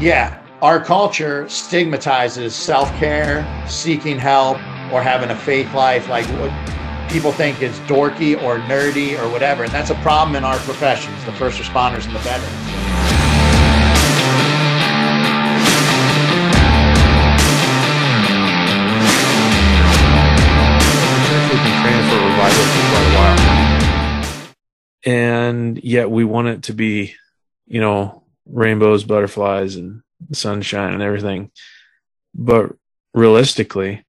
Yeah, our culture stigmatizes self-care, seeking help, or having a faith life. Like, what people think is dorky or nerdy or whatever. And that's a problem in our professions, the first responders and the veterans. And yet we want it to be, you know, rainbows, butterflies, and sunshine and everything. But realistically,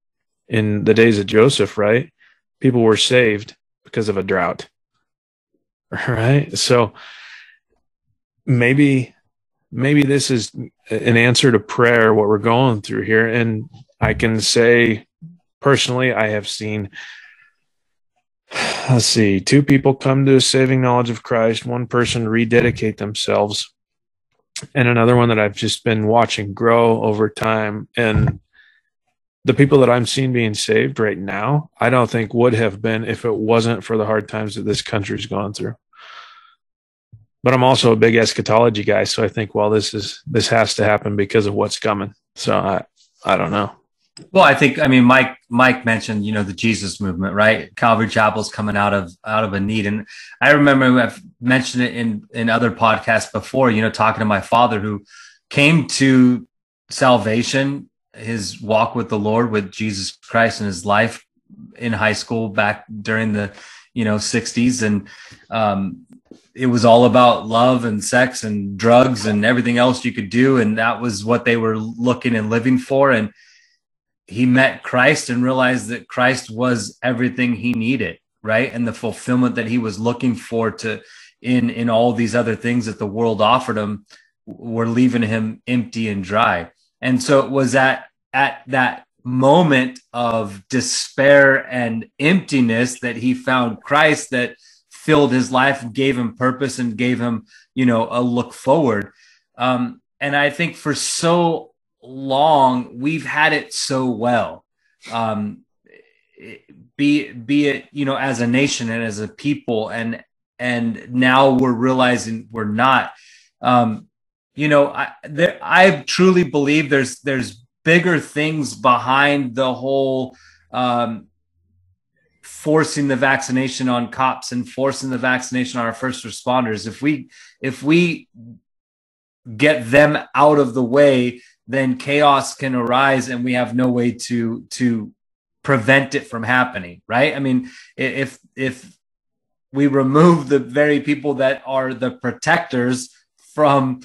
in the days of Joseph, right, people were saved because of a drought, right? So maybe this is an answer to prayer, what we're going through here. And I can say personally, I have seen, let's see, 2 people come to a saving knowledge of Christ, 1 person rededicate themselves, and another one that I've just been watching grow over time. And the people that I'm seeing being saved right now, I don't think would have been if it wasn't for the hard times that this country's gone through. But I'm also a big eschatology guy, so I think, well, this has to happen because of what's coming. So I don't know. Well, I think, I mean, Mike mentioned, you know, the Jesus movement, right? Calvary Chapel's coming out of a need. And I remember I've mentioned it in other podcasts before, you know, talking to my father who came to salvation, his walk with the Lord, with Jesus Christ in his life in high school back during the, you know, 60s. And, it was all about love and sex and drugs and everything else you could do. And that was what they were looking and living for. And he met Christ and realized that Christ was everything he needed, right? And the fulfillment that he was looking for to in all these other things that the world offered him were leaving him empty and dry. And so it was at that moment of despair and emptiness that he found Christ, that filled his life and gave him purpose and gave him, you know, a look forward. And I think for so long we've had it so well, be it, you know, as a nation and as a people, and now we're realizing we're not, you know, I truly believe there's bigger things behind the whole, forcing the vaccination on cops and forcing the vaccination on our first responders. If we get them out of the way, then chaos can arise and we have no way to prevent it from happening, right? I mean, if we remove the very people that are the protectors from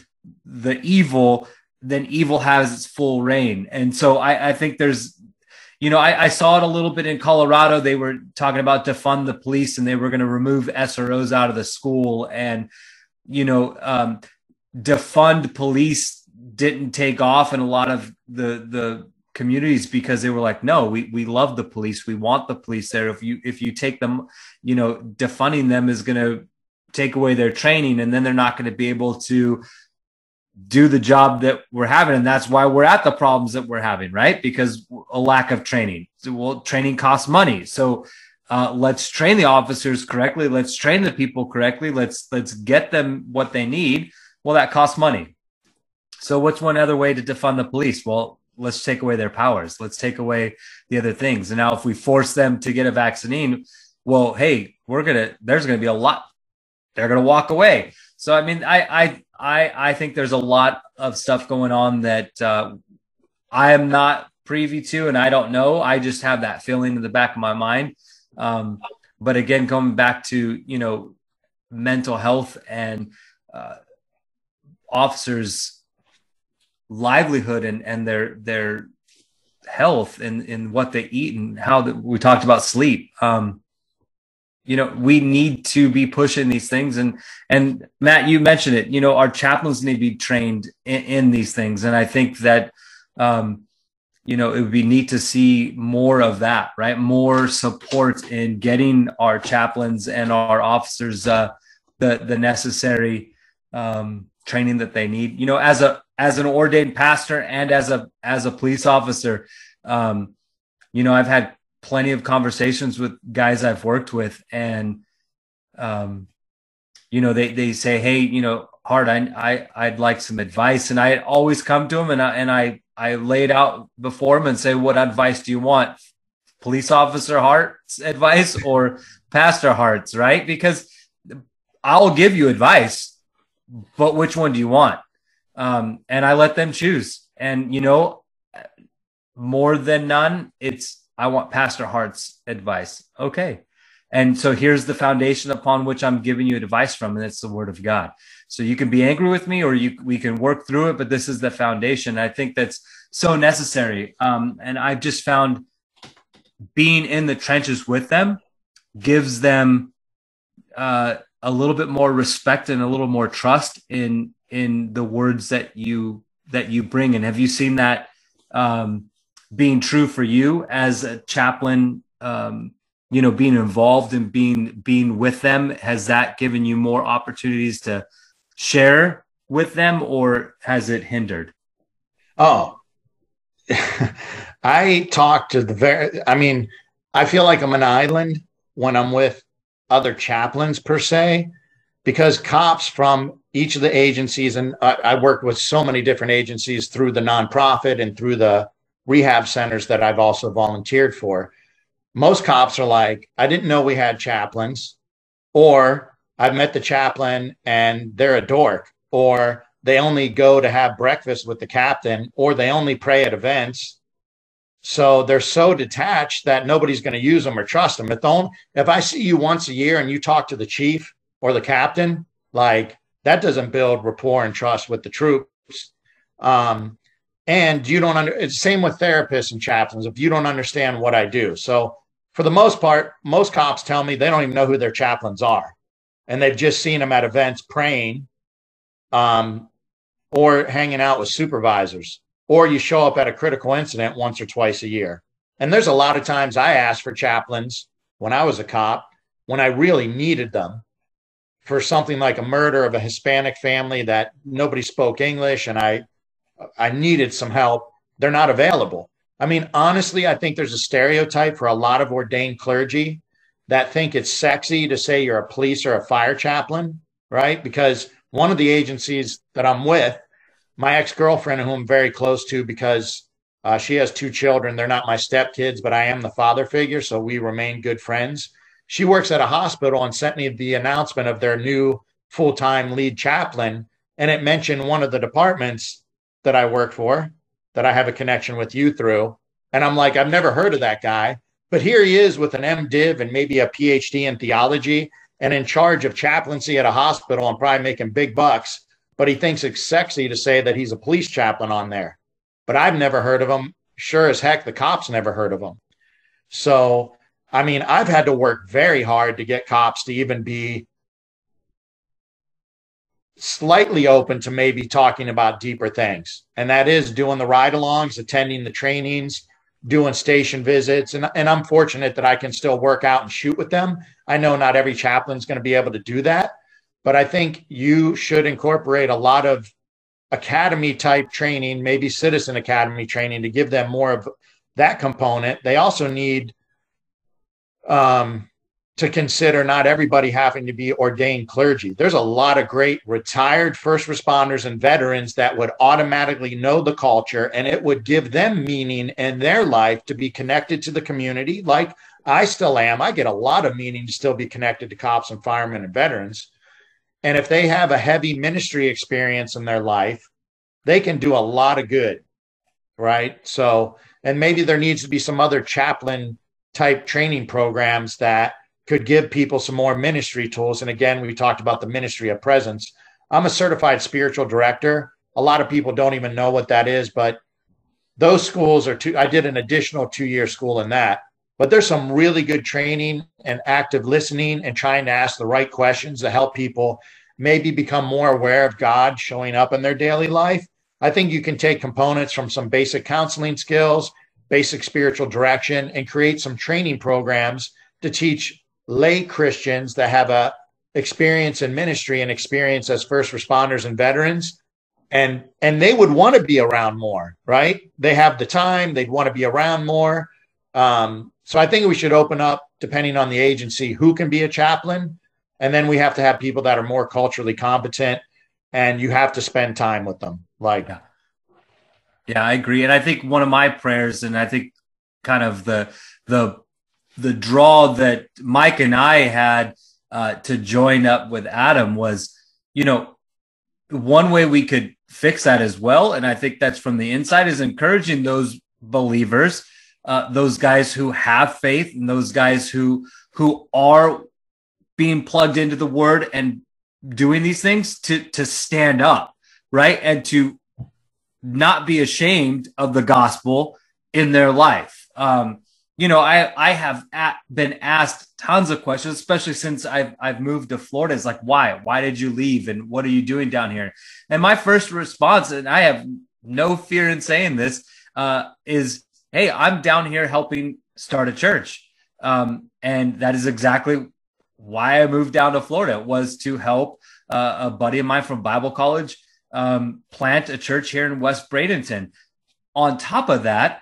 the evil, then evil has its full reign. And so I think there's, you know, I saw it a little bit in Colorado. They were talking about defund the police and they were going to remove SROs out of the school. And, you know, defund police didn't take off in a lot of the communities because they were like, no, we love the police. We want the police there. If you take them, you know, defunding them is going to take away their training, and then they're not going to be able to do the job that we're having. And that's why we're at the problems that we're having, right? Because a lack of training. So, well, training costs money. So let's train the officers correctly. Let's train the people correctly. Let's get them what they need. Well, that costs money. So what's one other way to defund the police? Well, let's take away their powers. Let's take away the other things. And now if we force them to get a vaccine, well, hey, there's going to be a lot. They're going to walk away. So, I mean, I think there's a lot of stuff going on that I am not privy to, and I don't know. I just have that feeling in the back of my mind. But again, coming back to, you know, mental health and officers' livelihood and their health and what they eat and how we talked about sleep. You know, we need to be pushing these things. And Matt, you mentioned it, you know, our chaplains need to be trained in these things. And I think that, you know, it would be neat to see more of that, right? More support in getting our chaplains and our officers, the necessary, training that they need, you know, as an ordained pastor and as a police officer. You know, I've had plenty of conversations with guys I've worked with, and you know, they say, hey, you know, hard. I'd like some advice, and I always come to him and I laid out before him and say, what advice do you want? Police officer Hart's advice or Pastor Hart's, right? Because I'll give you advice, but which one do you want? And I let them choose. And, you know, more than none, it's, I want Pastor Hart's advice. Okay. And so here's the foundation upon which I'm giving you advice from, and it's the Word of God. So you can be angry with me, or we can work through it, but this is the foundation. I think that's so necessary. And I've just found being in the trenches with them gives them a little bit more respect and a little more trust in the words that you bring. And have you seen that being true for you as a chaplain? You know, being involved and being with them, has that given you more opportunities to share with them, or has it hindered? Oh, I talk to I feel like I'm an island when I'm with other chaplains per se, because cops from each of the agencies, and I worked with so many different agencies through the nonprofit and through the rehab centers that I've also volunteered for. Most cops are like, I didn't know we had chaplains, or I've met the chaplain and they're a dork, or they only go to have breakfast with the captain, or they only pray at events. So they're so detached that nobody's going to use them or trust them. If I see you once a year and you talk to the chief or the captain, like, that doesn't build rapport and trust with the troops. And you don't understand, same with therapists and chaplains, if you don't understand what I do. So for the most part, most cops tell me they don't even know who their chaplains are, and they've just seen them at events praying, or hanging out with supervisors, or you show up at a critical incident once or twice a year. And there's a lot of times I asked for chaplains when I was a cop, when I really needed them for something like a murder of a Hispanic family that nobody spoke English, and I needed some help. They're not available. I mean, honestly, I think there's a stereotype for a lot of ordained clergy that think it's sexy to say you're a police or a fire chaplain, right? Because one of the agencies that I'm with, my ex-girlfriend, who I'm very close to, because she has two children. They're not my stepkids, but I am the father figure, so we remain good friends. She works at a hospital and sent me the announcement of their new full-time lead chaplain, and it mentioned one of the departments that I work for, that I have a connection with you through. And I'm like, I've never heard of that guy, but here he is with an MDiv and maybe a PhD in theology and in charge of chaplaincy at a hospital and probably making big bucks, but he thinks it's sexy to say that he's a police chaplain on there. But I've never heard of him. Sure as heck, the cops never heard of him. So, I mean, I've had to work very hard to get cops to even be slightly open to maybe talking about deeper things. And that is doing the ride-alongs, attending the trainings, doing station visits. And I'm fortunate that I can still work out and shoot with them. I know not every chaplain's going to be able to do that, but I think you should incorporate a lot of academy type training, maybe citizen academy training, to give them more of that component. They also need to consider not everybody having to be ordained clergy. There's a lot of great retired first responders and veterans that would automatically know the culture, and it would give them meaning in their life to be connected to the community. Like I still am. I get a lot of meaning to still be connected to cops and firemen and veterans. And if they have a heavy ministry experience in their life, they can do a lot of good, right? So, and maybe there needs to be some other chaplain type training programs that could give people some more ministry tools. And again, we talked about the ministry of presence. I'm a certified spiritual director. A lot of people don't even know what that is, but those schools are I did an additional 2-year school in that, but there's some really good training and active listening and trying to ask the right questions to help people maybe become more aware of God showing up in their daily life. I think you can take components from some basic counseling skills, basic spiritual direction, and create some training programs to teach lay Christians that have a experience in ministry and experience as first responders and veterans, and they would want to be around more, right? They have the time, they'd want to be around more. So I think we should open up, depending on the agency, who can be a chaplain. And then we have to have people that are more culturally competent and you have to spend time with them. Like, yeah, I agree. And I think one of my prayers, and I think kind of the draw that Mike and I had to join up with Adam was, you know, one way we could fix that as well, and I think that's from the inside, is encouraging those believers, those guys who have faith, and those guys who are being plugged into the word and doing these things, to stand up, right? And to not be ashamed of the gospel in their life. You know, I have been asked tons of questions, especially since I've moved to Florida. It's like, why? Why did you leave? And what are you doing down here? And my first response, and I have no fear in saying this, is, hey, I'm down here helping start a church. And that is exactly why I moved down to Florida, was to help a buddy of mine from Bible college plant a church here in West Bradenton. On top of that,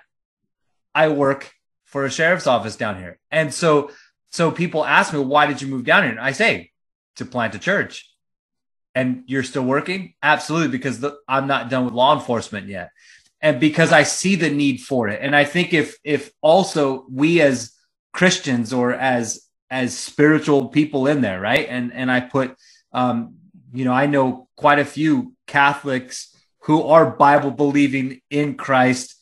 I work for a sheriff's office down here. And so people ask me, why did you move down here? And I say, to plant a church. And you're still working? Absolutely, because I'm not done with law enforcement yet. And because I see the need for it. And I think if also we as Christians, or as spiritual people in there, right? And I put, you know, I know quite a few Catholics who are Bible believing in Christ,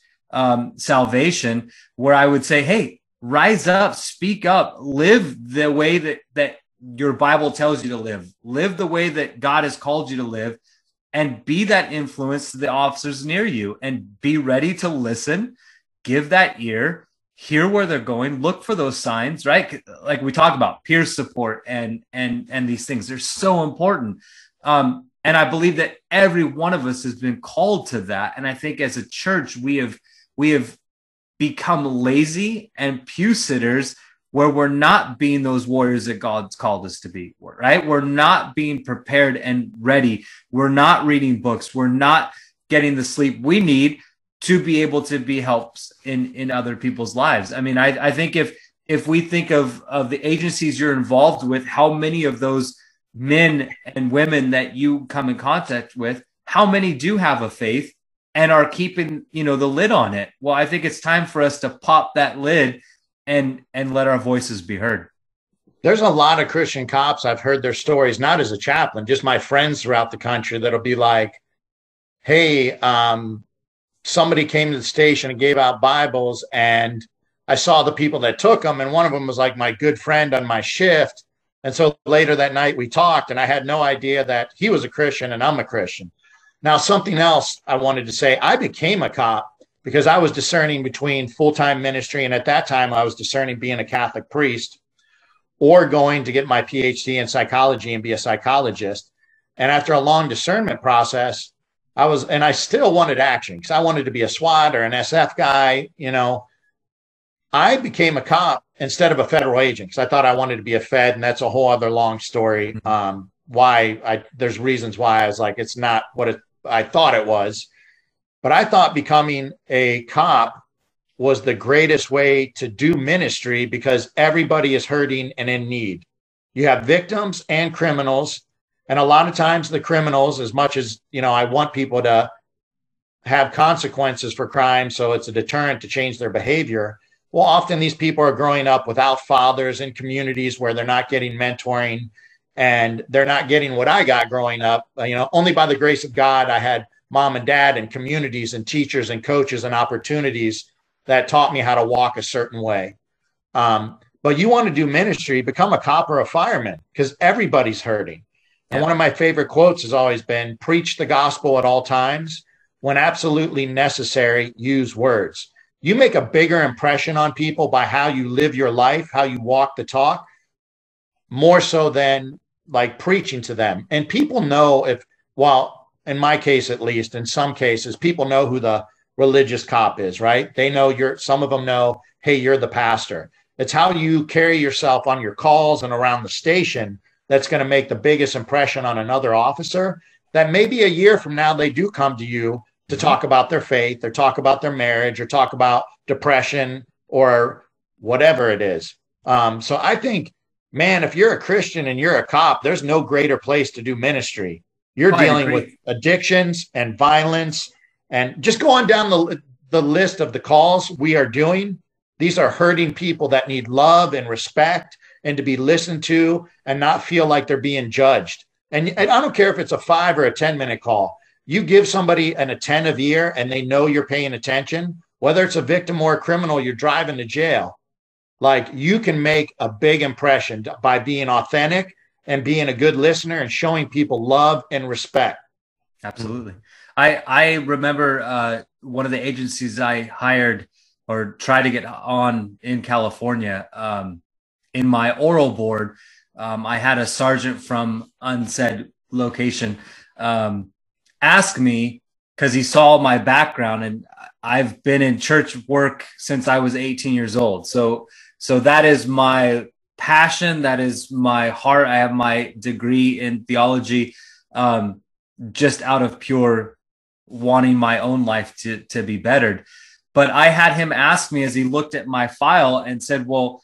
salvation, where I would say, hey, rise up, speak up, live the way that your Bible tells you to live the way that God has called you to live, and be that influence to the officers near you, and be ready to listen, give that ear, hear where they're going, look for those signs, right? Like we talk about peer support and these things, they're so important. And I believe that every one of us has been called to that. And I think as a church, we have become lazy and pew sitters, where we're not being those warriors that God's called us to be, right? We're not being prepared and ready. We're not reading books. We're not getting the sleep we need to be able to be helps in other people's lives. I mean, I think if we think of the agencies you're involved with, how many of those men and women that you come in contact with, how many do have a faith and are keeping, you know, the lid on it? Well, I think it's time for us to pop that lid and let our voices be heard. There's a lot of Christian cops. I've heard their stories, not as a chaplain, just my friends throughout the country, that'll be like, hey, somebody came to the station and gave out Bibles, and I saw the people that took them. And one of them was like my good friend on my shift. And so later that night we talked, and I had no idea that he was a Christian and I'm a Christian. Now, something else I wanted to say, I became a cop because I was discerning between full-time ministry. And at that time I was discerning being a Catholic priest or going to get my PhD in psychology and be a psychologist. And after a long discernment process, I still wanted action because I wanted to be a SWAT or an SF guy, you know. I became a cop instead of a federal agent because I thought I wanted to be a fed, and that's a whole other long story. There's reasons why I was like, it's not what I thought it was, but I thought becoming a cop was the greatest way to do ministry because everybody is hurting and in need. You have victims and criminals, and a lot of times the criminals, as much as, you know, I want people to have consequences for crime, so it's a deterrent to change their behavior. Well, often these people are growing up without fathers in communities where they're not getting mentoring, and they're not getting what I got growing up. You know, only by the grace of God, I had mom and dad and communities and teachers and coaches and opportunities that taught me how to walk a certain way. But you want to do ministry, become a cop or a fireman because everybody's hurting. And one of my favorite quotes has always been, preach the gospel at all times. When absolutely necessary, use words. You make a bigger impression on people by how you live your life, how you walk the talk, more so than like preaching to them. And people know in my case, at least in some cases, people know who the religious cop is, right? They know some of them know, hey, you're the pastor. It's how you carry yourself on your calls and around the station that's going to make the biggest impression on another officer, that maybe a year from now, they do come to you to talk about their faith or talk about their marriage or talk about depression or whatever it is. So I think, man, if you're a Christian and you're a cop, there's no greater place to do ministry You're dealing with addictions and violence, and just go on down the list of the calls we are doing. These are hurting people that need love and respect and to be listened to and not feel like they're being judged. And I don't care if it's a 5 or a 10-minute call. You give somebody an attentive ear and they know you're paying attention, whether it's a victim or a criminal you're driving to jail. Like, you can make a big impression by being authentic and being a good listener and showing people love and respect. Absolutely. I remember one of the agencies I hired or tried to get on in California, in my oral board, I had a sergeant from unsaid location ask me, because he saw my background, and I've been in church work since I was 18 years old. So that is my passion. That is my heart. I have my degree in theology, just out of pure wanting my own life to be bettered. But I had him ask me, as he looked at my file, and said, well,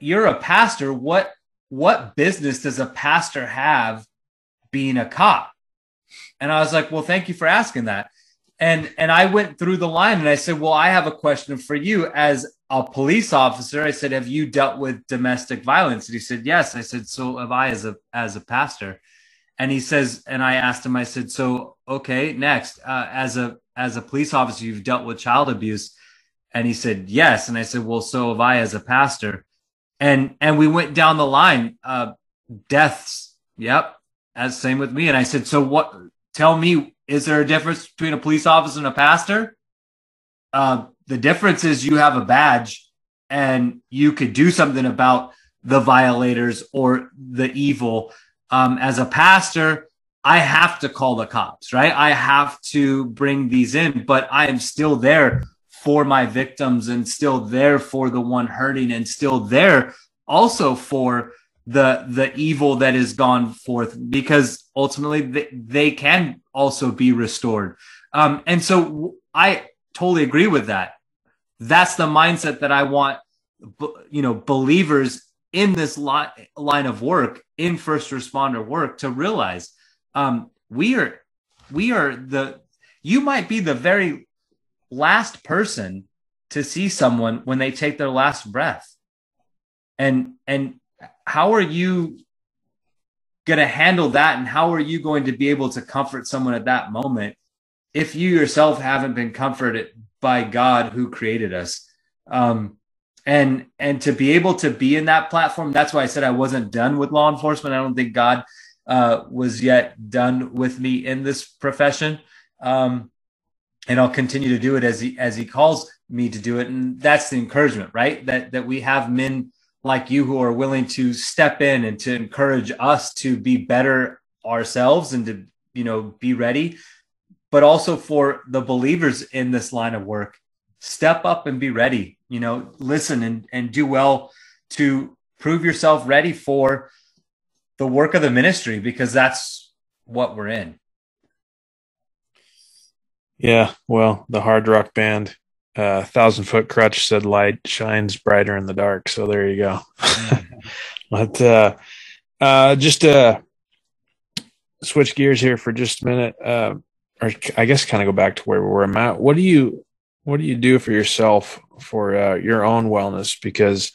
you're a pastor. What business does a pastor have being a cop? And I was like, well, thank you for asking that. And I went through the line and I said, well, I have a question for you as a police officer. I said, have you dealt with domestic violence? And he said, yes. I said, so have I as a pastor. And he says, and I asked him, I said, so, okay, next, as a police officer, you've dealt with child abuse. And he said, yes. And I said, well, so have I as a pastor. And we went down the line, deaths. Yep. As same with me. And I said, so what, tell me, is there a difference between a police officer and a pastor? The difference is you have a badge and you could do something about the violators or the evil. As a pastor, I have to call the cops, right? I have to bring these in, but I am still there for my victims and still there for the one hurting and still there also for the evil that is gone forth, because ultimately they can also be restored. And so I totally agree with that. That's the mindset that I want, believers in this line of work, in first responder work, to realize, you might be the very last person to see someone when they take their last breath. And how are you going to handle that? And how are you going to be able to comfort someone at that moment if you yourself haven't been comforted by God who created us? And to be able to be in that platform, that's why I said I wasn't done with law enforcement. I don't think God was yet done with me in this profession. And I'll continue to do it as he calls me to do it. And that's the encouragement, right? That we have men like you who are willing to step in and to encourage us to be better ourselves and to, be ready, but also for the believers in this line of work, step up and be ready, listen and do well to prove yourself ready for the work of the ministry, because that's what we're in. Yeah. Well, the hard rock band, Thousand Foot Crutch, said light shines brighter in the dark. So there you go. But just switch gears here for just a minute, or I guess kind of go back to where we were, Matt. What do you do for yourself for your own wellness? Because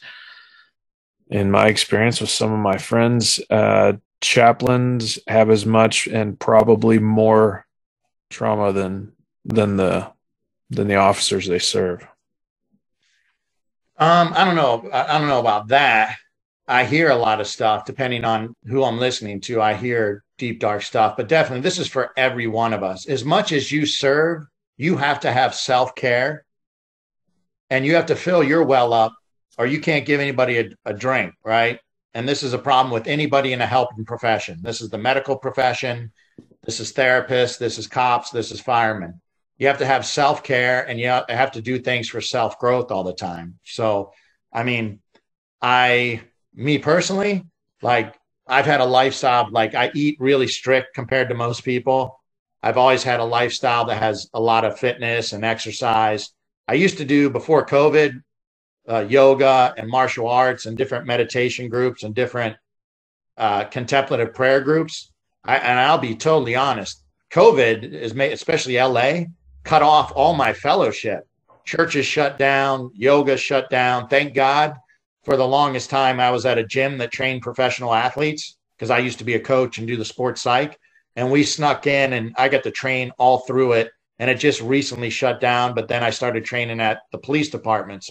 in my experience with some of my friends, chaplains have as much and probably more trauma than the officers they serve. I don't know about that. I hear a lot of stuff, depending on who I'm listening to. I hear deep, dark stuff, but definitely this is for every one of us. As much as you serve, you have to have self-care and you have to fill your well up, or you can't give anybody a drink, right? And this is a problem with anybody in a helping profession. This is the medical profession. This is therapists. This is cops. This is firemen. You have to have self-care and you have to do things for self-growth all the time. So, me personally, I've had a lifestyle, I eat really strict compared to most people. I've always had a lifestyle that has a lot of fitness and exercise. I used to do, before COVID, yoga and martial arts and different meditation groups and different contemplative prayer groups. And I'll be totally honest, COVID has made, especially LA, cut off all my fellowship. Churches shut down, yoga shut down. Thank God for the longest time I was at a gym that trained professional athletes, because I used to be a coach and do the sports psych. And we snuck in and I got to train all through it. And it just recently shut down. But then I started training at the police departments.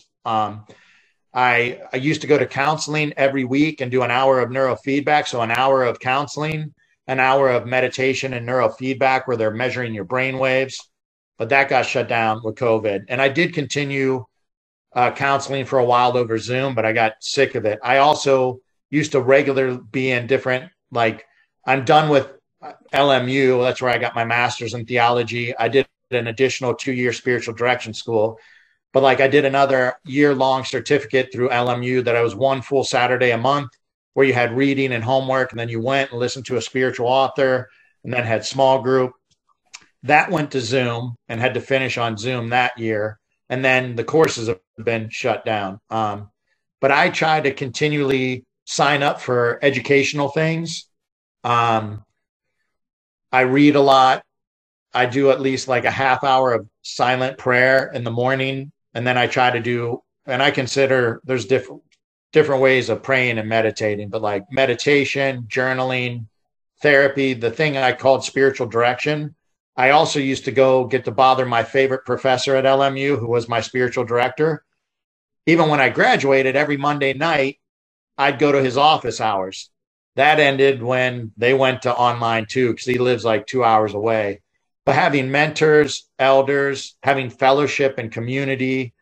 I used to go to counseling every week and do an hour of neurofeedback. So an hour of counseling, an hour of meditation and neurofeedback where they're measuring your brain waves. But that got shut down with COVID. And I did continue counseling for a while over Zoom, but I got sick of it. I also used to regularly be in different, like I'm done with LMU. That's where I got my master's in theology. I did an additional 2-year spiritual direction school, but like I did another year-long certificate through LMU that I was one full Saturday a month where you had reading and homework, and then you went and listened to a spiritual author and then had small group. That went to Zoom and had to finish on Zoom that year. And then the courses have been shut down. But I try to continually sign up for educational things. I read a lot. I do at least like a half hour of silent prayer in the morning. And then I try to do, and I consider there's different ways of praying and meditating, but like meditation, journaling, therapy, the thing I called spiritual direction. I also used to go get to bother my favorite professor at LMU, who was my spiritual director. Even when I graduated, every Monday night, I'd go to his office hours. That ended when they went to online too, because he lives like 2 hours away. But having mentors, elders, having fellowship and community,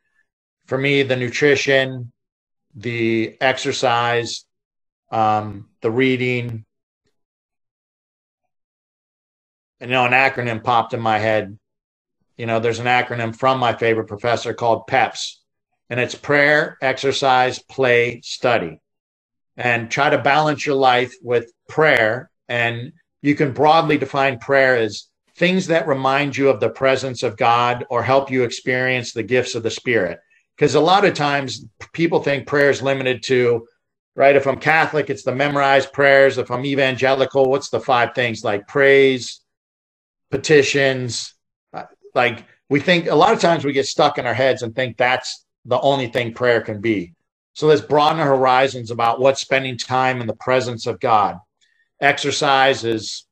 for me, the nutrition, the exercise, the reading, and an acronym popped in my head. There's an acronym from my favorite professor called PEPS, and it's prayer, exercise, play, study. And try to balance your life with prayer. And you can broadly define prayer as things that remind you of the presence of God or help you experience the gifts of the Spirit. Because a lot of times people think prayer is limited to, right, if I'm Catholic, it's the memorized prayers. If I'm evangelical, what's the 5 things like praise, petitions? Like we think a lot of times we get stuck in our heads and think that's the only thing prayer can be. So let's broaden our horizons about what spending time in the presence of God. Exercise is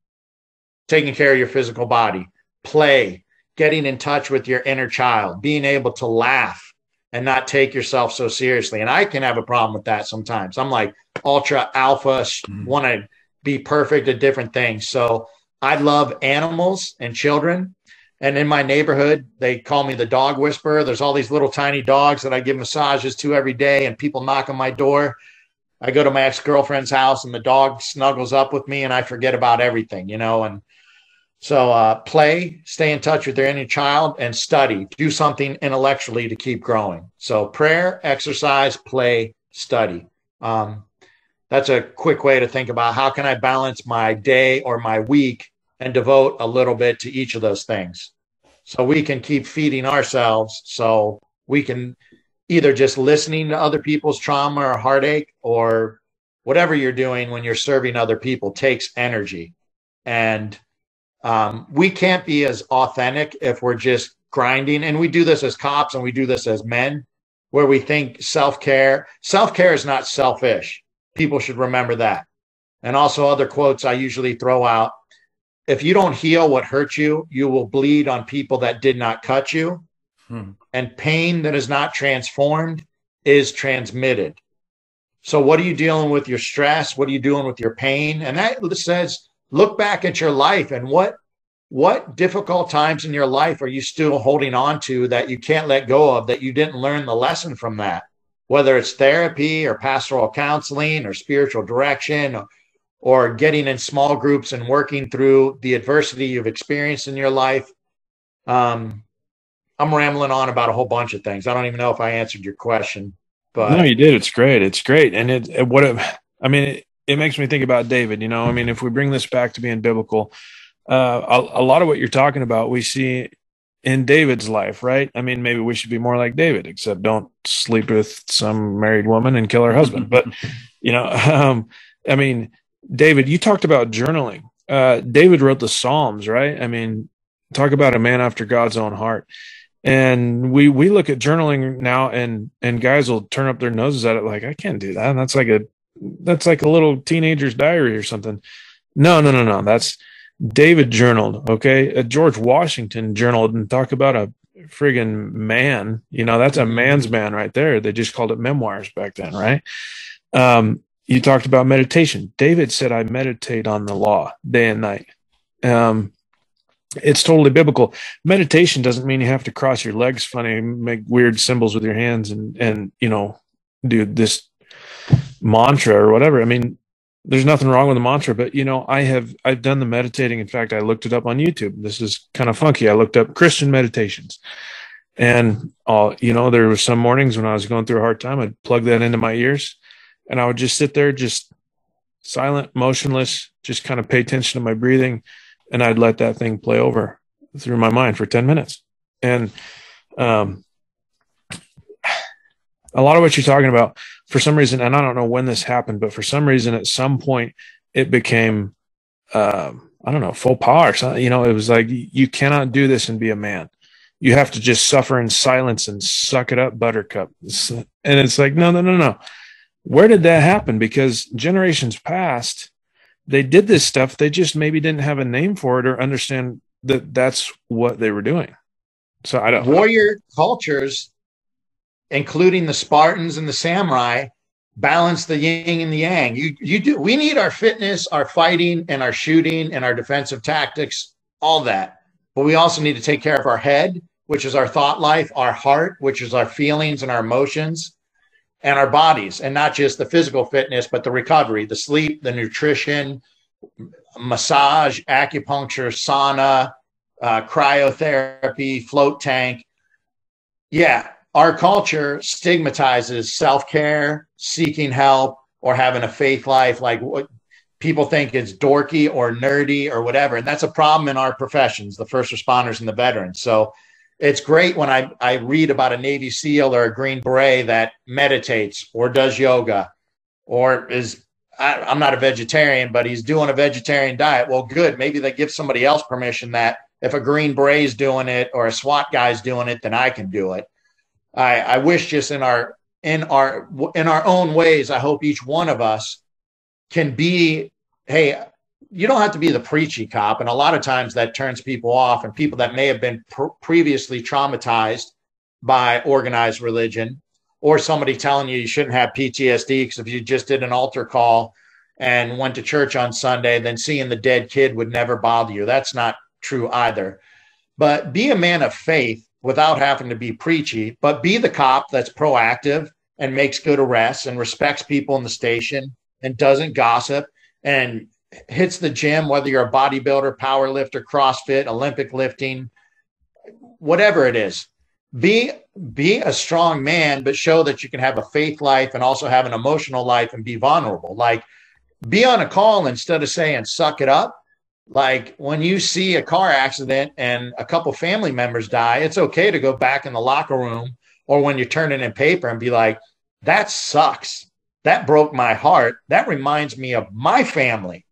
taking care of your physical body. Play, getting in touch with your inner child, being able to laugh and not take yourself so seriously. And I can have a problem with that sometimes. I'm like ultra alpha, want to be perfect at different things. So I love animals and children. And in my neighborhood, they call me the dog whisperer. There's all these little tiny dogs that I give massages to every day, and people knock on my door. I go to my ex-girlfriend's house and the dog snuggles up with me and I forget about everything, And so play, stay in touch with their inner child, and study. Do something intellectually to keep growing. So prayer, exercise, play, study. That's a quick way to think about how can I balance my day or my week and devote a little bit to each of those things so we can keep feeding ourselves, so we can either just listening to other people's trauma or heartache or whatever you're doing when you're serving other people takes energy. And we can't be as authentic if we're just grinding. And we do this as cops and we do this as men, where we think self-care is not selfish. People should remember that. And also other quotes I usually throw out: if you don't heal what hurt you, you will bleed on people that did not cut you. And pain that is not transformed is transmitted. So what are you dealing with your stress? What are you doing with your pain? And that says, look back at your life and what difficult times in your life are you still holding on to that you can't let go of, that you didn't learn the lesson from that, whether it's therapy or pastoral counseling or spiritual direction or getting in small groups and working through the adversity you've experienced in your life. I'm rambling on about a whole bunch of things. I don't even know if I answered your question, but no, you did. It's great. It's great. And it makes me think about David, if we bring this back to being biblical, a lot of what you're talking about, we see in David's life, right? Maybe we should be more like David, except don't sleep with some married woman and kill her husband. But David, you talked about journaling. David wrote the Psalms, right? I mean, talk about a man after God's own heart. And we look at journaling now, and guys will turn up their noses at it. Like, I can't do that. And that's like a little teenager's diary or something. No. That's David journaled. Okay. George Washington journaled, and talk about a friggin' man, you know, that's a man's man right there. They just called it memoirs back then. Right. You talked about meditation. David said, I meditate on the law day and night. It's totally biblical. Meditation doesn't mean you have to cross your legs funny, make weird symbols with your hands and, you know, do this mantra or whatever. I mean, there's nothing wrong with the mantra, but you know, I've done the meditating. In fact, I looked it up on YouTube. This is kind of funky. I looked up Christian meditations, and you know, there were some mornings when I was going through a hard time, I'd plug that into my ears and I would just sit there, just silent, motionless, just kind of pay attention to my breathing. And I'd let that thing play over through my mind for 10 minutes. And, a lot of what you're talking about, for some reason, and I don't know when this happened, but for some reason, at some point, it became, I don't know, faux pas or something. You know, it was like, you cannot do this and be a man. You have to just suffer in silence and suck it up, buttercup. And it's like, no. Where did that happen? Because generations past, they did this stuff. They just maybe didn't have a name for it or understand that that's what they were doing. So I don't know. Warrior cultures, including the Spartans and the samurai, balance the yin and the yang. You do. We need our fitness, our fighting, and our shooting, and our defensive tactics, all that. But we also need to take care of our head, which is our thought life, our heart, which is our feelings and our emotions, and our bodies, and not just the physical fitness, but the recovery, the sleep, the nutrition, massage, acupuncture, sauna, cryotherapy, float tank. Yeah, our culture stigmatizes self-care, seeking help, or having a faith life, like what people think is dorky or nerdy or whatever. And that's a problem in our professions, the first responders and the veterans. So it's great when I read about a Navy SEAL or a Green Beret that meditates or does yoga or is, I'm not a vegetarian, but he's doing a vegetarian diet. Well, good. Maybe they give somebody else permission that if a Green Beret is doing it or a SWAT guy's doing it, then I can do it. I wish just in our own ways, I hope each one of us can be, hey, you don't have to be the preachy cop. And a lot of times that turns people off, and people that may have been previously traumatized by organized religion or somebody telling you you shouldn't have PTSD because if you just did an altar call and went to church on Sunday, then seeing the dead kid would never bother you. That's not true either. But be a man of faith without having to be preachy, but be the cop that's proactive and makes good arrests and respects people in the station and doesn't gossip and hits the gym, whether you're a bodybuilder, power lifter, CrossFit, Olympic lifting, whatever it is. Be a strong man, but show that you can have a faith life and also have an emotional life and be vulnerable. Like, be on a call instead of saying, suck it up. Like, when you see a car accident and a couple family members die, it's okay to go back in the locker room or when you're turning in paper and be like, that sucks. That broke my heart. That reminds me of my family.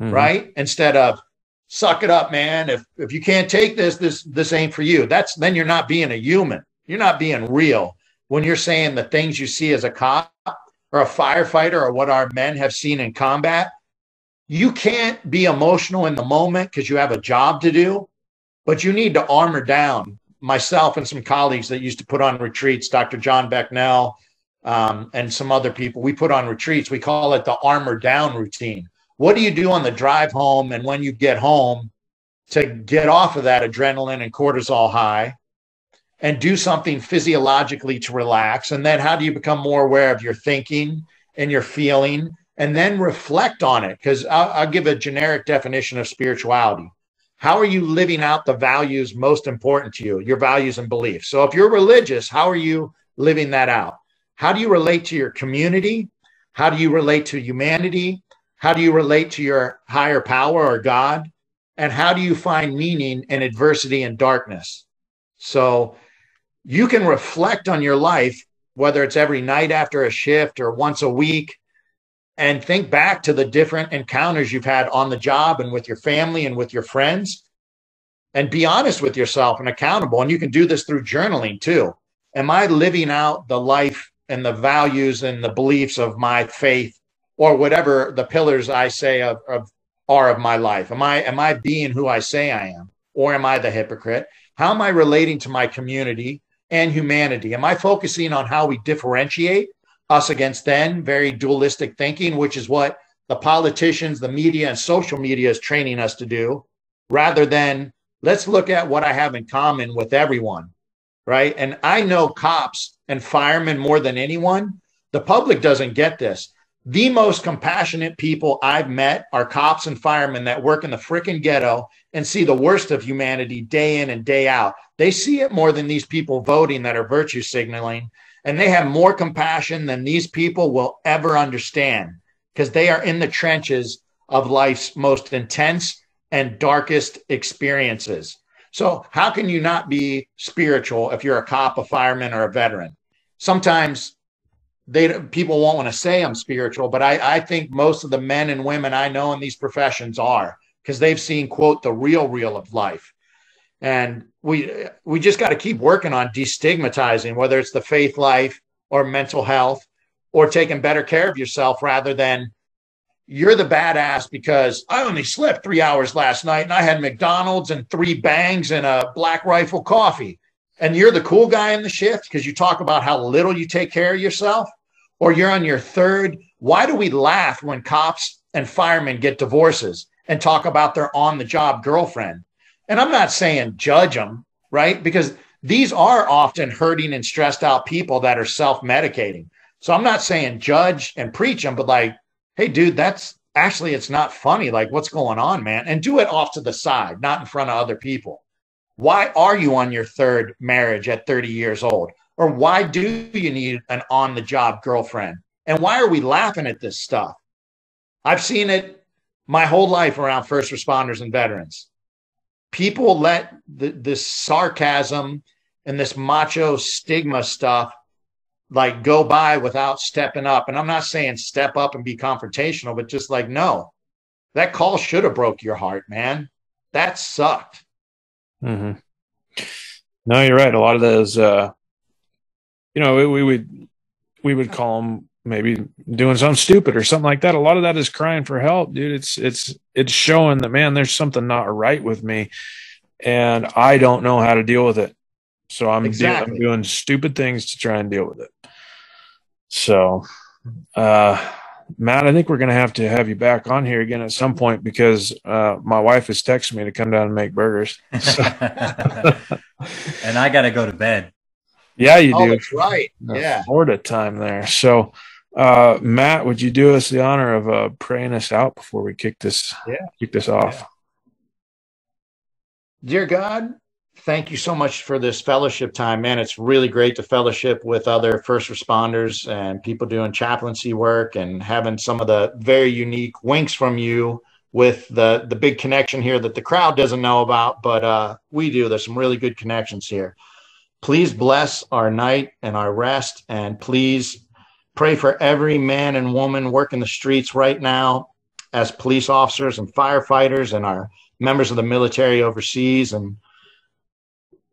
Mm-hmm. Right? Instead of suck it up, man. If you can't take this ain't for you. Then you're not being a human. You're not being real when you're saying the things you see as a cop or a firefighter or what our men have seen in combat. You can't be emotional in the moment because you have a job to do, but you need to armor down. Myself and some colleagues that used to put on retreats, Dr. John Becknell, and some other people, we put on retreats. We call it the armor down routine. What do you do on the drive home and when you get home to get off of that adrenaline and cortisol high and do something physiologically to relax? And then how do you become more aware of your thinking and your feeling and then reflect on it? Because I'll give a generic definition of spirituality. How are you living out the values most important to you, your values and beliefs? So if you're religious, how are you living that out? How do you relate to your community? How do you relate to humanity? How do you relate to your higher power or God? And how do you find meaning in adversity and darkness? So you can reflect on your life, whether it's every night after a shift or once a week, and think back to the different encounters you've had on the job and with your family and with your friends, and be honest with yourself and accountable. And you can do this through journaling too. Am I living out the life and the values and the beliefs of my faith, or whatever the pillars I say are of my life? Am I being who I say I am, or am I the hypocrite? How am I relating to my community and humanity? Am I focusing on how we differentiate us against them? Very dualistic thinking, which is what the politicians, the media, and social media is training us to do, rather than let's look at what I have in common with everyone, right? And I know cops and firemen more than anyone. The public doesn't get this. The most compassionate people I've met are cops and firemen that work in the frickin' ghetto and see the worst of humanity day in and day out. They see it more than these people voting that are virtue signaling, and they have more compassion than these people will ever understand, because they are in the trenches of life's most intense and darkest experiences. So how can you not be spiritual if you're a cop, a fireman, or a veteran? Sometimes people won't want to say I'm spiritual, but I think most of the men and women I know in these professions are, because they've seen, quote, the real of life. And we just got to keep working on destigmatizing, whether it's the faith life or mental health, or taking better care of yourself, rather than you're the badass because I only slept 3 hours last night and I had McDonald's and 3 bangs and a Black Rifle coffee. And you're the cool guy in the shift because you talk about how little you take care of yourself. Or you're on your third. Why do we laugh when cops and firemen get divorces and talk about their on-the-job girlfriend? And I'm not saying judge them, right? Because these are often hurting and stressed out people that are self-medicating. So I'm not saying judge and preach them, but like, hey, dude, that's actually, it's not funny. Like, what's going on, man? And do it off to the side, not in front of other people. Why are you on your third marriage at 30 years old? Or why do you need an on-the-job girlfriend? And why are we laughing at this stuff? I've seen it my whole life around first responders and veterans. People let this sarcasm and this macho stigma stuff like go by without stepping up. And I'm not saying step up and be confrontational, but just like, no, that call should have broke your heart, man. That sucked. Mm-hmm. No, you're right. A lot of those, we would call them maybe doing something stupid or something like that. A lot of that is crying for help, dude. It's showing that, man, there's something not right with me and I don't know how to deal with it. So I'm doing stupid things to try and deal with it. So, Matt, I think we're going to have you back on here again at some point, because my wife has texted me to come down and make burgers. So. And I got to go to bed. Yeah, you do. That's right. Yeah. Florida time there. So, Matt, would you do us the honor of praying us out before we kick this off? Yeah. Dear God, thank you so much for this fellowship time, man. It's really great to fellowship with other first responders and people doing chaplaincy work, and having some of the very unique winks from you with the big connection here that the crowd doesn't know about, but we do. There's some really good connections here. Please bless our night and our rest, and please pray for every man and woman working the streets right now as police officers and firefighters and our members of the military overseas. And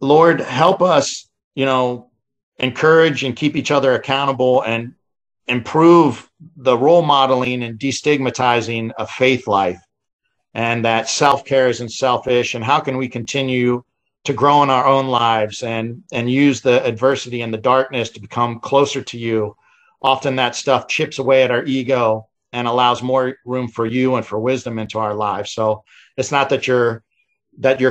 Lord, help us, encourage and keep each other accountable and improve the role modeling and destigmatizing of faith life, and that self-care isn't selfish. And how can we continue to grow in our own lives and use the adversity and the darkness to become closer to you? Often that stuff chips away at our ego and allows more room for you and for wisdom into our lives. So it's not that you're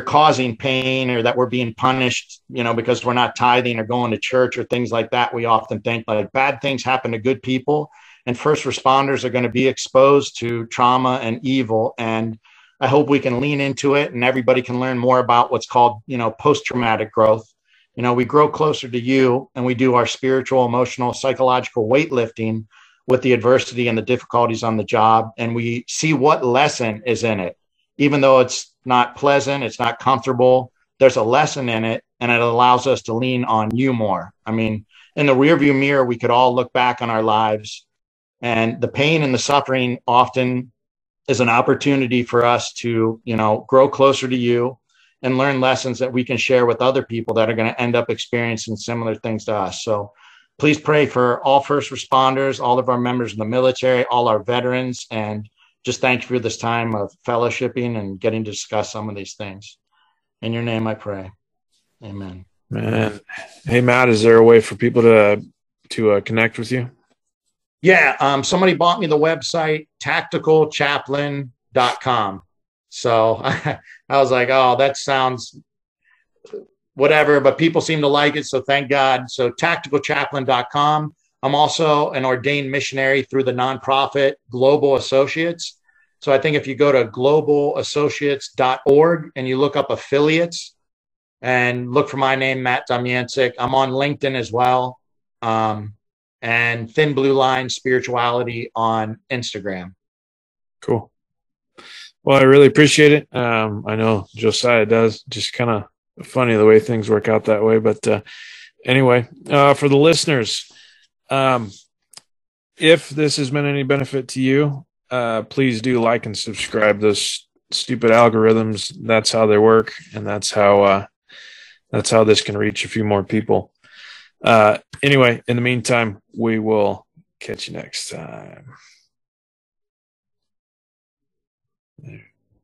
causing pain or that we're being punished, because we're not tithing or going to church or things like that. We often think like bad things happen to good people, and first responders are going to be exposed to trauma and evil. And I hope we can lean into it, and everybody can learn more about what's called, post-traumatic growth. We grow closer to you, and we do our spiritual, emotional, psychological weightlifting with the adversity and the difficulties on the job. And we see what lesson is in it. Even though it's not pleasant, it's not comfortable, there's a lesson in it, and it allows us to lean on you more. I mean, in the rearview mirror, we could all look back on our lives And the pain and the suffering often is an opportunity for us to, you know, grow closer to you and learn lessons that we can share with other people that are going to end up experiencing similar things to us. So please pray for all first responders, all of our members in the military, all our veterans, and just thank you for this time of fellowshipping and getting to discuss some of these things. In your name, I pray. Amen. Man. Hey, Matt, is there a way for people to connect with you? Yeah. Somebody bought me the website, tacticalchaplain.com. So I was like, oh, that sounds whatever, but people seem to like it. So thank God. So tacticalchaplain.com. I'm also an ordained missionary through the nonprofit Global Associates. So I think if you go to globalassociates.org and you look up affiliates and look for my name, Matt Damiancic, I'm on LinkedIn as well. And ThinBlueLine Spirituality on Instagram. Cool. Well, I really appreciate it. I know Josiah does. Just kind of funny the way things work out that way. But anyway, for the listeners, if this has been any benefit to you, please do like and subscribe. Those stupid algorithms, that's how they work. And that's how this can reach a few more people. Anyway, in the meantime, we will catch you next time.